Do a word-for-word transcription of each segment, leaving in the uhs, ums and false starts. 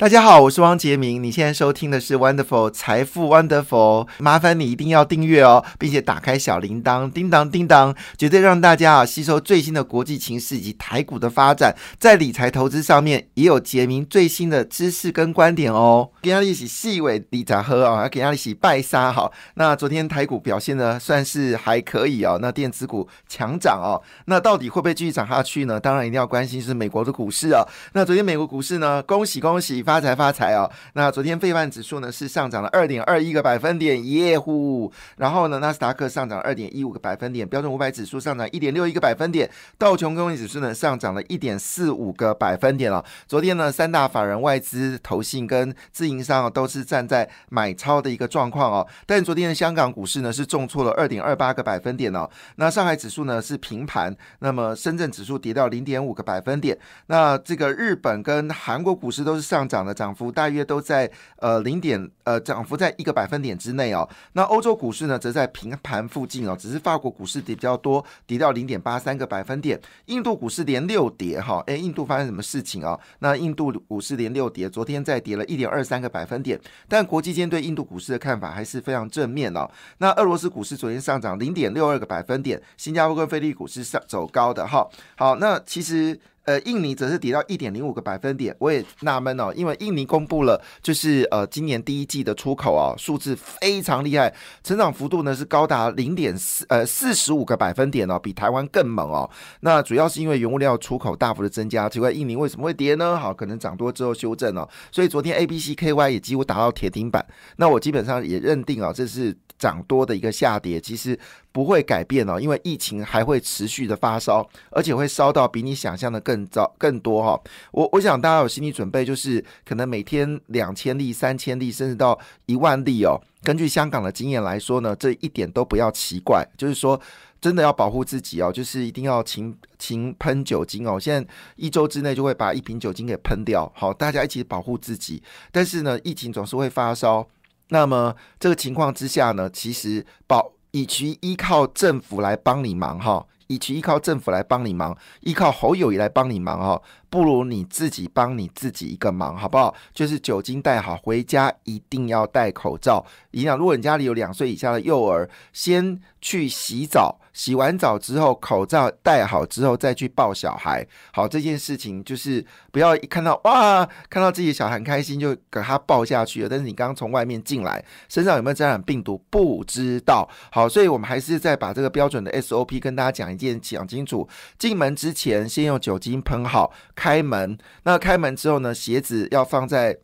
大家好，我是汪杰明，你现在收听的是 Wonderful 财富 Wonderful， 麻烦你一定要订阅哦，并且打开小铃铛，叮当叮当，绝对让大家啊吸收最新的国际情势以及台股的发展，在理财投资上面也有杰明最新的知识跟观点哦。今天一起细尾理财喝啊，今天一起拜沙好。那昨天台股表现的算是还可以哦，那电子股强涨哦，那到底会不会继续涨下去呢？当然一定要关心是美国的股市哦。那昨天美国股市呢，恭喜恭喜！发财发财哦！那昨天费半指数呢是上涨了 二点二一 个百分点，耶呼！然后呢，纳斯达克上涨 二点一五 个百分点，标准五百指数上涨 一点六一 个百分点，道琼工业指数呢上涨了 一点四五 个百分点哦。昨天呢，三大法人外资、投信跟自营商、哦、都是站在买超的一个状况哦。但昨天的香港股市呢是重挫了 二点二八 个百分点哦。那上海指数呢是平盘，那么深圳指数跌到 零点五 个百分点。那这个日本跟韩国股市都是上涨。涨幅大约都在呃零点呃涨幅在一个百分点之内哦。那欧洲股市呢，则在平盘附近哦，只是法国股市跌比较多，跌到零点八三个百分点。印度股市连六跌哈、哦，哎，印度发生什么事情哦？那印度股市连六跌，昨天再跌了一点二三个百分点。但国际间对印度股市的看法还是非常正面哦。那俄罗斯股市昨天上涨零点六二个百分点，新加坡跟菲律宾股市上走高的哈、哦。好，那其实。呃，印尼则是跌到 一点零五 个百分点，我也纳闷哦，因为印尼公布了就是呃今年第一季的出口哦，数字非常厉害，成长幅度呢是高达 零点四 呃四十五个百分点哦，比台湾更猛哦。那主要是因为原物料出口大幅的增加，奇怪印尼为什么会跌呢？好，可能涨多之后修正哦。所以昨天 A B C K Y 也几乎达到铁钉板，那我基本上也认定哦，这是涨多的一个下跌，其实不会改变哦，因为疫情还会持续的发烧，而且会烧到比你想象的更。更早更多哈、哦，我我想大家有心理准备，就是可能每天两千例、三千例，甚至到一万例哦。根据香港的经验来说呢，这一点都不要奇怪，就是说。真的要保护自己哦，就是一定要勤勤喷酒精哦。现在一周之内就会把一瓶酒精给喷掉，好，大家一起保护自己。但是呢，疫情总是会发烧，那么这个情况之下呢，其实保以其依靠政府来帮你忙哈、哦。以其依靠政府来帮你忙，依靠侯友宜来帮你忙哦，不如你自己帮你自己一个忙，好不好？就是酒精带好，回家一定要戴口罩。你想，如果你家里有两岁以下的幼儿，先去洗澡，洗完澡之后口罩戴好之后再去抱小孩。好，这件事情就是不要一看到哇，看到自己的小孩很开心就给他抱下去了，但是你刚刚从外面进来，身上有没有沾染病毒不知道。好，所以我们还是再把这个标准的 S O P 跟大家讲一下。讲清楚，进门之前先用酒精喷好，开门。那开门之后呢，鞋子要放在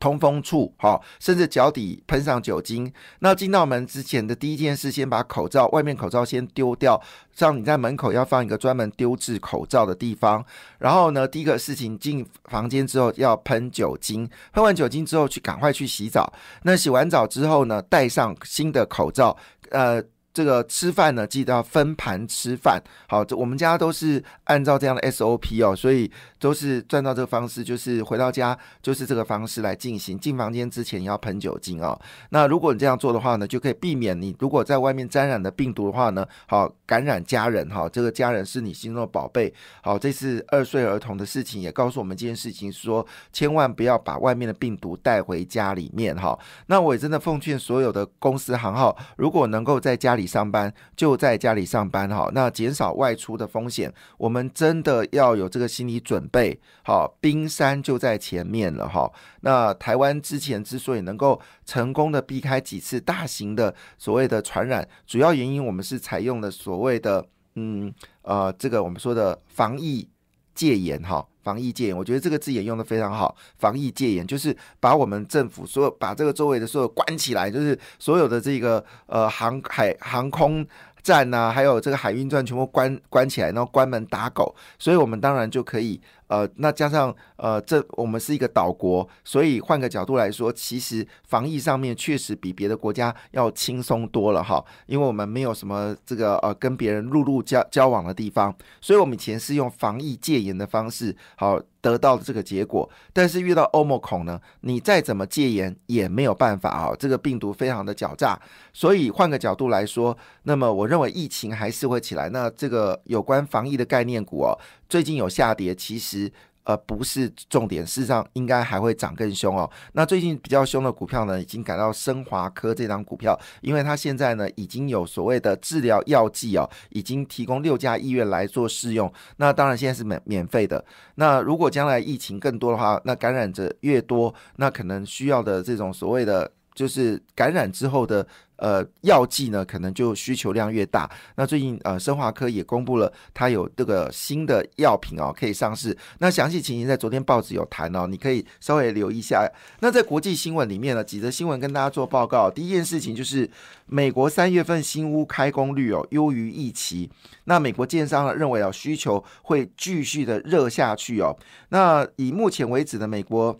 通风处，好，甚至脚底喷上酒精。那进到门之前的第一件事，先把口罩，外面口罩先丢掉，像你在门口要放一个专门丢置口罩的地方。然后呢，第一个事情进房间之后要喷酒精，喷完酒精之后去赶快去洗澡。那洗完澡之后呢，戴上新的口罩，呃。这个吃饭呢，记得要分盘吃饭。好，我们家都是按照这样的 S O P 哦，所以都是赚到这个方式，就是回到家就是这个方式来进行。进房间之前要喷酒精哦。那如果你这样做的话呢，就可以避免你如果在外面沾染的病毒的话呢，好感染家人哈、哦。这个家人是你心中的宝贝。好，这次二岁儿童的事情也告诉我们这件事情说，千万不要把外面的病毒带回家里面哈、哦。那我也真的奉劝所有的公司行号，如果能够在家里上班就在家里上班哈，那减少外出的风险，我们真的要有这个心理准备。好，冰山就在前面了哈。那台湾之前之所以能够成功的避开几次大型的所谓的传染，主要原因我们是采用了所谓的嗯呃这个我们说的防疫戒严哈。防疫戒严，我觉得这个字眼用的非常好。防疫戒严就是把我们政府所有把这个周围的所有关起来，就是所有的这个呃航海航空站啊，还有这个海运站全部关关起来，然后关门打狗。所以我们当然就可以呃，那加上呃，这我们是一个岛国，所以换个角度来说，其实防疫上面确实比别的国家要轻松多了哈，因为我们没有什么这个呃跟别人陆路交交往的地方，所以我们以前是用防疫戒严的方式好。得到的这个结果，但是遇到 Omicron 呢，你再怎么戒严也没有办法啊、哦，这个病毒非常的狡诈，所以换个角度来说，那么我认为疫情还是会起来。那这个有关防疫的概念股哦，最近有下跌，其实。呃不是重点，事实上应该还会涨更凶哦。那最近比较凶的股票呢，已经改到升华科这张股票，因为它现在呢已经有所谓的治疗药剂哦，已经提供六家医院来做试用。那当然现在是免免费的。那如果将来疫情更多的话，那感染者越多，那可能需要的这种所谓的就是感染之后的呃药剂呢，可能就需求量越大。那最近呃生华科也公布了它有这个新的药品哦可以上市，那详细情形在昨天报纸有谈哦，你可以稍微留意一下。那在国际新闻里面呢，几则新闻跟大家做报告。第一件事情就是美国三月份新屋开工率哦优于预期，那美国建商呢认为哦需求会继续的热下去哦。那以目前为止的美国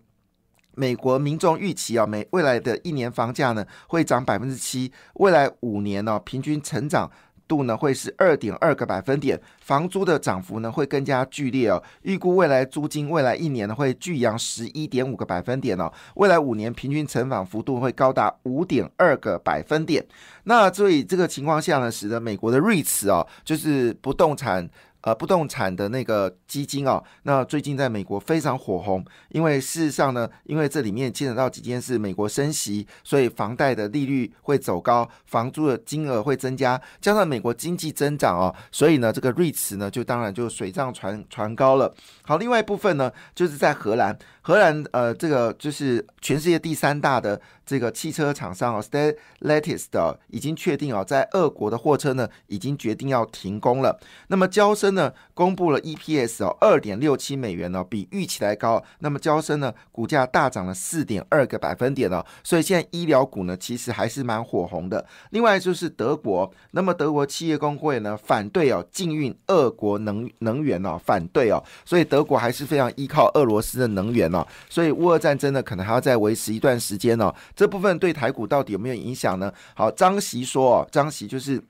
美国民众预期啊，每未来的一年房价呢会涨 百分之七， 未来五年呢、啊、平均成长度呢会是 二点二个百分点，房租的涨幅呢会更加剧烈哦。预估未来租金未来一年呢会巨扬 十一点五个百分点哦，未来五年平均成长幅度会高达 五点二个百分点。那所以这个情况下呢，使得美国的 REITs 哦，就是不动产呃，不动产的那个基金哦，那最近在美国非常火红，因为事实上呢，因为这里面牵扯到几件事，美国升息，所以房贷的利率会走高，房租的金额会增加，加上美国经济增长哦，所以呢，这个 REITs 呢，就当然就水涨船船高了。好，另外一部分呢，就是在荷兰，荷兰呃，这个就是全世界第三大的这个汽车厂商哦 ，Stellantis 的、哦、已经确定哦，在俄国的货车呢，已经决定要停工了。那么交生呢公布了 E P S 哦 二点六七美元哦，比预期来高。那么交生呢股价大涨了 四点二个百分点哦，所以现在医疗股呢其实还是蛮火红的。另外就是德国，那么德国企业工会呢反对哦禁运俄国 能, 能源哦，反对哦，所以德国还是非常依靠俄罗斯的能源哦，所以乌俄战争呢可能还要再维持一段时间哦。这部分对台股到底有没有影响呢？好，张席说哦，张席就是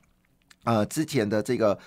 呃之前的这个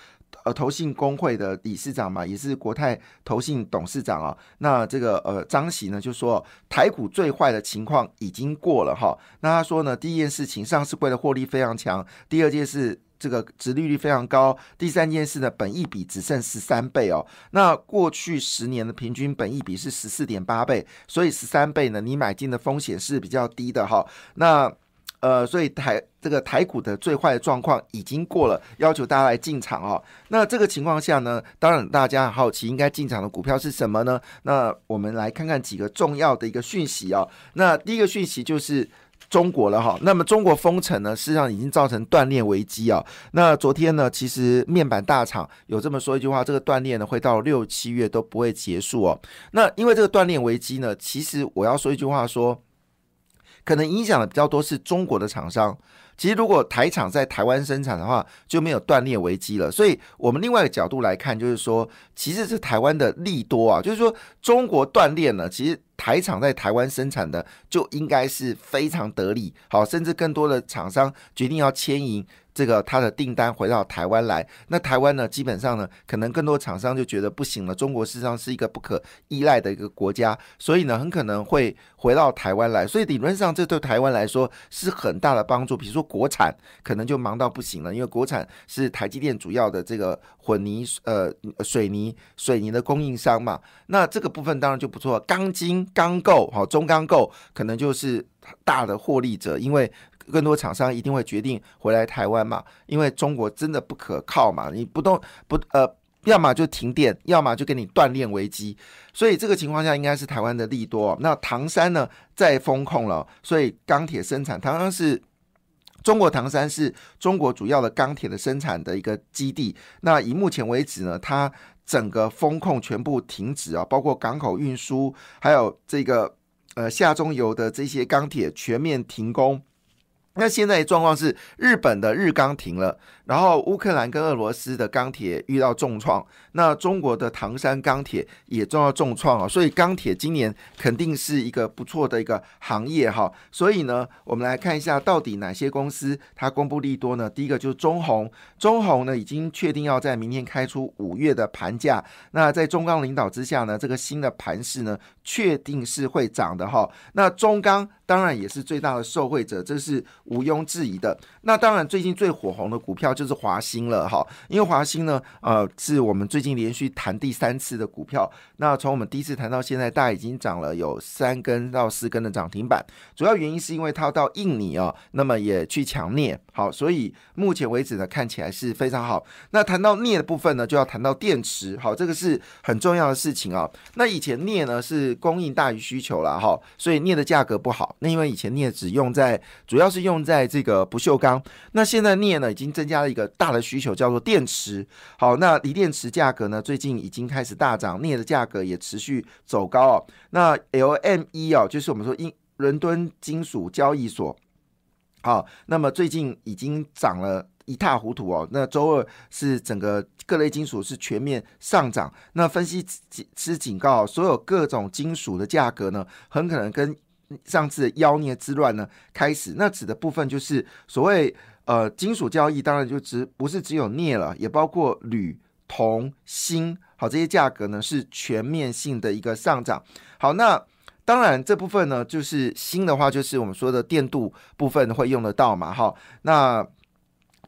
呃，投信工会的理事长嘛，也是国泰投信董事长啊。那这个呃，张席呢就说，台股最坏的情况已经过了哈。那他说呢，第一件事情，上市柜的获利非常强；第二件事，这个殖利率非常高；第三件事呢，本益比只剩十三倍哦。那过去十年的平均本益比是 十四点八倍，所以十三倍呢，你买进的风险是比较低的哈。那呃，所以台这个台股的最坏的状况已经过了，要求大家来进场哦。那这个情况下呢，当然大家很好奇，应该进场的股票是什么呢？那我们来看看几个重要的一个讯息哦。那第一个讯息就是中国了哈，那么中国封城呢，事实上已经造成断裂危机啊、哦。那昨天呢，其实面板大厂有这么说一句话，这个断裂呢会到六七月都不会结束哦。那因为这个断裂危机呢，其实我要说一句话说。可能影响的比较多是中国的厂商，其实如果台厂在台湾生产的话，就没有断裂危机了。所以我们另外一个角度来看，就是说，其实是台湾的利多啊，就是说中国断裂呢，其实台厂在台湾生产的就应该是非常得利，好，甚至更多的厂商决定要迁移这个它的订单回到台湾来。那台湾呢，基本上呢，可能更多厂商就觉得不行了，中国事实上是一个不可依赖的一个国家，所以呢，很可能会回到台湾来。所以理论上，这对台湾来说是很大的帮助。比如说国产可能就忙到不行了，因为国产是台积电主要的这个混凝呃水泥水泥的供应商嘛。那这个部分当然就不错，钢筋、钢构、好中钢构可能就是大的获利者，因为更多厂商一定会决定回来台湾嘛，因为中国真的不可靠嘛，你不动不呃，要么就停电，要么就给你断链危机，所以这个情况下应该是台湾的利多、哦。那唐山呢，再封控了，所以钢铁生产，唐山是中国唐山是中国主要的钢铁的生产的一个基地。那以目前为止呢，它整个封控全部停止啊、哦，包括港口运输，还有这个呃下中游的这些钢铁全面停工。那现在的状况是，日本的日钢停了，然后乌克兰跟俄罗斯的钢铁遇到重创，那中国的唐山钢铁也遭到重创啊、哦，所以钢铁今年肯定是一个不错的一个行业哈、哦。所以呢，我们来看一下到底哪些公司它公布利多呢？第一个就是中鸿，中鸿呢已经确定要在明天开出五月的盘价，那在中钢领导之下呢，这个新的盘势呢，确定是会涨的哈、哦。那中钢当然也是最大的受惠者，这是毋庸置疑的。那当然，最近最火红的股票就是华兴了哈，因为华兴呢，呃，是我们最近连续谈第三次的股票。那从我们第一次谈到现在，大概已经涨了有三根到四根的涨停板。主要原因是因为它到印尼哦，那么也去抢镍，好，所以目前为止呢，看起来是非常好。那谈到镍的部分呢，就要谈到电池，好，这个是很重要的事情啊、哦。那以前镍呢是供应大于需求啦，哈，所以镍的价格不好。那因为以前镍只用在，主要是用在这个不锈钢。那现在镍呢已经增加了一个大的需求，叫做电池。好，那锂电池价格呢最近已经开始大涨，镍的价格也持续走高哦。那 L M E 哦，就是我们说英伦敦金属交易所，好，那么最近已经涨了一塌糊涂哦。那周二是整个各类金属是全面上涨。那分析师警告、哦，所有各种金属的价格呢，很可能跟上次的妖孽之乱呢开始。那指的部分就是所谓呃金属交易，当然就只不是只有镍了，也包括铝、铜、锌，好，这些价格呢是全面性的一个上涨。好，那当然这部分呢，就是锌的话，就是我们说的电镀部分会用得到嘛，哈，那。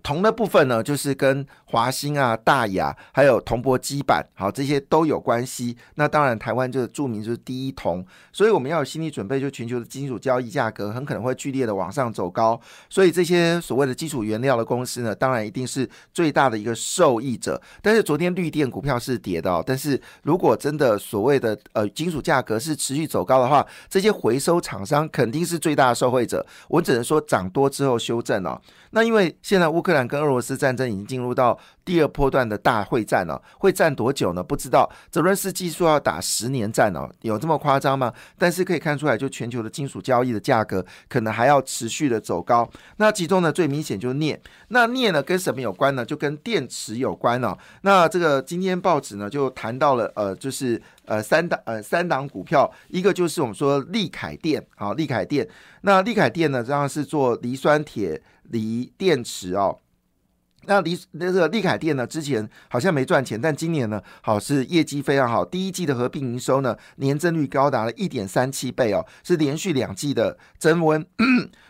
铜的部分呢，就是跟华兴啊、大亚还有铜箔基板，好，这些都有关系。那当然，台湾就是著名就是第一铜，所以我们要有心理准备，就全球的金属交易价格很可能会剧烈的往上走高。所以这些所谓的基础原料的公司呢，当然一定是最大的一个受益者。但是昨天绿电股票是跌的哦，但是如果真的所谓的呃金属价格是持续走高的话，这些回收厂商肯定是最大的受惠者。我只能说涨多之后修正哦。那因为现在乌克兰跟俄罗斯战争已经进入到第二波段的大会战了，会战多久呢？不知道。泽伦斯基说要打十年战哦，有这么夸张吗？但是可以看出来，就全球的金属交易的价格可能还要持续的走高。那其中呢，最明显就是镍。那镍呢，跟什么有关呢？就跟电池有关哦。那这个今天报纸呢，就谈到了呃，就是呃三档呃三档股票，一个就是我们说利凯电，好，利凯电。那利凯电呢，当然是做磷酸铁锂电池哦。那利那个利凯电呢，之前好像没赚钱，但今年呢，好是业绩非常好。第一季的合并营收呢，年增率高达了 一点三七 倍哦，是连续两季的增温。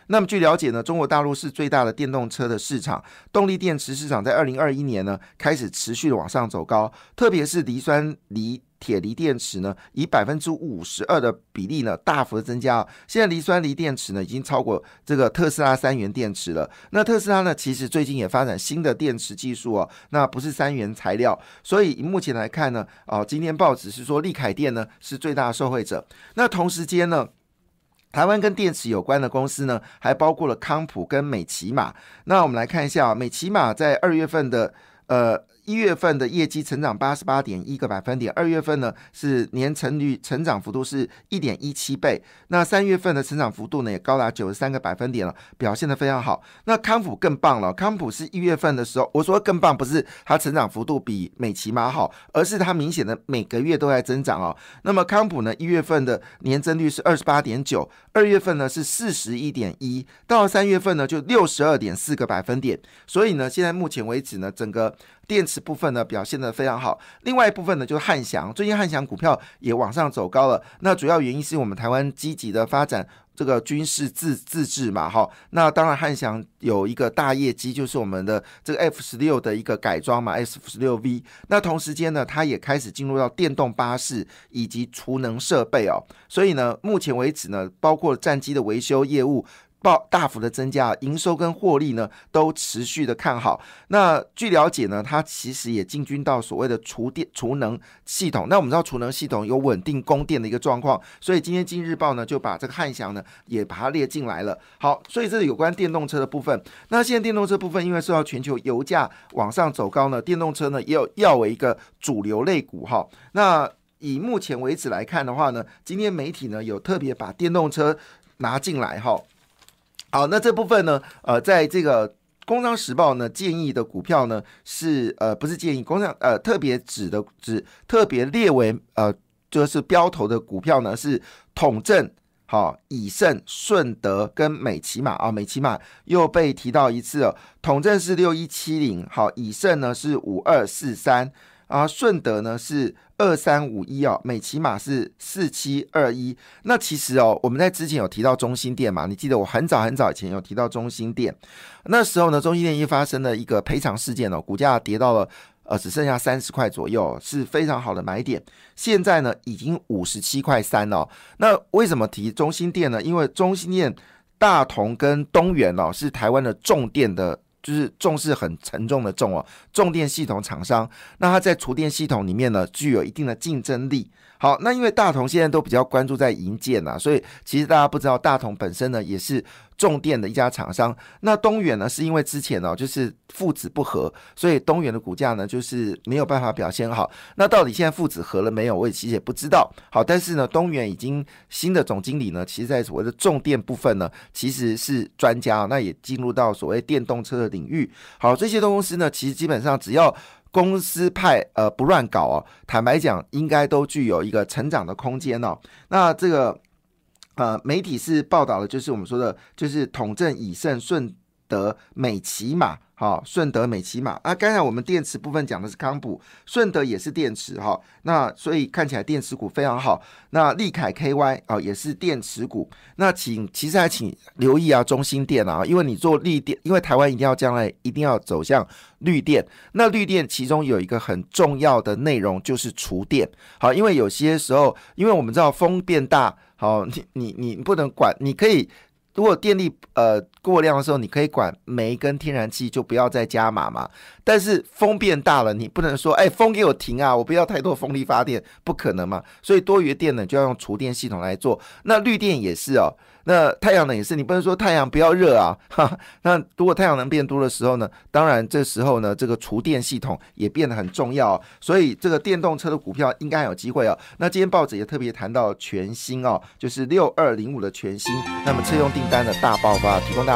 那么据了解呢，中国大陆是最大的电动车的市场，动力电池市场在二零二一年呢开始持续的往上走高，特别是磷酸锂铁锂电池呢，以 百分之五十二 的比例呢大幅的增加、哦。现在磷酸锂电池呢已经超过这个特斯拉三元电池了。那特斯拉呢其实最近也发展新的电池技术哦，那不是三元材料。所以以目前来看呢，哦，今天报纸是说利凯电呢是最大的受惠者。那同时间呢，台湾跟电池有关的公司呢，还包括了康普跟美骑马。那我们来看一下、啊，美骑马在二月份的呃一月份的业绩成长 八十八点一 个百分点，二月份呢是年成率成长幅度是 一点一七 倍，那三月份的成长幅度呢也高达九十三个百分点了，表现得非常好。那康普更棒了，康普是一月份的时候，我说更棒不是它成长幅度比美骑马好，而是它明显的每个月都在增长哦。那么康普呢，一月份的年增率是 二十八点九，二月份呢是 四十一点一， 到了三月份呢就 六十二点四 个百分点。所以呢现在目前为止呢，整个电池部分呢表现得非常好。另外一部分呢就是汉翔，最近汉翔股票也往上走高了，那主要原因是我们台湾积极的发展这个军事 自, 自制嘛，哈，那当然汉翔有一个大业绩，就是我们的这个 F 十六 的一个改装嘛 ，F 十六 V。那同时间呢，它也开始进入到电动巴士以及储能设备哦，所以呢，目前为止呢，包括战机的维修业务大幅的增加，营收跟获利呢都持续的看好。那据了解呢，它其实也进军到所谓的储电储能系统。那我们知道储能系统有稳定供电的一个状况，所以今天《今日报》呢就把这个汉翔呢也把它列进来了。好，所以这是有关电动车的部分。那现在电动车部分因为受到全球油价往上走高呢，电动车呢也有要为一个主流类股哈。那以目前为止来看的话呢，今天媒体呢有特别把电动车拿进来哈。好，那这部分呢，呃，在这个《工商时报》呢建议的股票呢是呃不是建议工商呃特别指的指特别列为呃就是标头的股票呢是统正、好、哦、以盛、顺德跟美骑马啊、哦，美骑马又被提到一次哦。统正是六一七零，好，以盛呢是五二四三，啊，顺德呢是二三五一哦，美骑马是四七二一。那其实哦，我们在之前有提到中兴电嘛，你记得我很早很早以前有提到中兴电，那时候呢，中兴电一发生了一个赔偿事件哦，股价跌到了呃只剩下三十块左右，是非常好的买点。现在呢已经五十七块三哦。那为什么提中兴电呢？因为中兴电、大同跟东元哦是台湾的重电的。就是重是很沉重的重哦，重电系统厂商，那它在厨电系统里面呢，具有一定的竞争力。好，那因为大同现在都比较关注在营建啊，所以其实大家不知道大同本身呢也是重电的一家厂商。那东元呢，是因为之前哦就是父子不合，所以东元的股价呢就是没有办法表现好。那到底现在父子合了没有，我也其实也不知道。好，但是呢，东元已经新的总经理呢，其实在所谓的重电部分呢，其实是专家、哦，那也进入到所谓电动车的领域。好，这些公司呢，其实基本上只要公司派呃不乱搞哦，坦白讲，应该都具有一个成长的空间哦。那这个呃媒体是报道的，就是我们说的，就是统正、以盛、顺德、美骑马，好、哦，顺德、美骑马。那、啊、刚才我们电池部分讲的是康普，顺德也是电池哈、哦。那所以看起来电池股非常好。那立凯 K Y 啊、哦、也是电池股。那请其实还请留意啊，中兴电啊，因为你做绿电，因为台湾一定要将来一定要走向绿电，那绿电其中有一个很重要的内容就是厨电，好，因为有些时候，因为我们知道风变大，好，你你你不能管，你可以如果电力呃过量的时候，你可以管煤跟天然气，就不要再加码嘛。但是风变大了，你不能说，哎，风给我停啊，我不要太多风力发电，不可能嘛。所以多余的电呢，就要用厨电系统来做。那绿电也是哦。那太阳能也是，你不能说太阳不要热啊，哈。那如果太阳能变多的时候呢，当然这时候呢，这个厨电系统也变得很重要、哦，所以这个电动车的股票应该很有机会哦。那今天报纸也特别谈到全新哦，就是六二零五的全新，那么车用订单的大爆发，提供大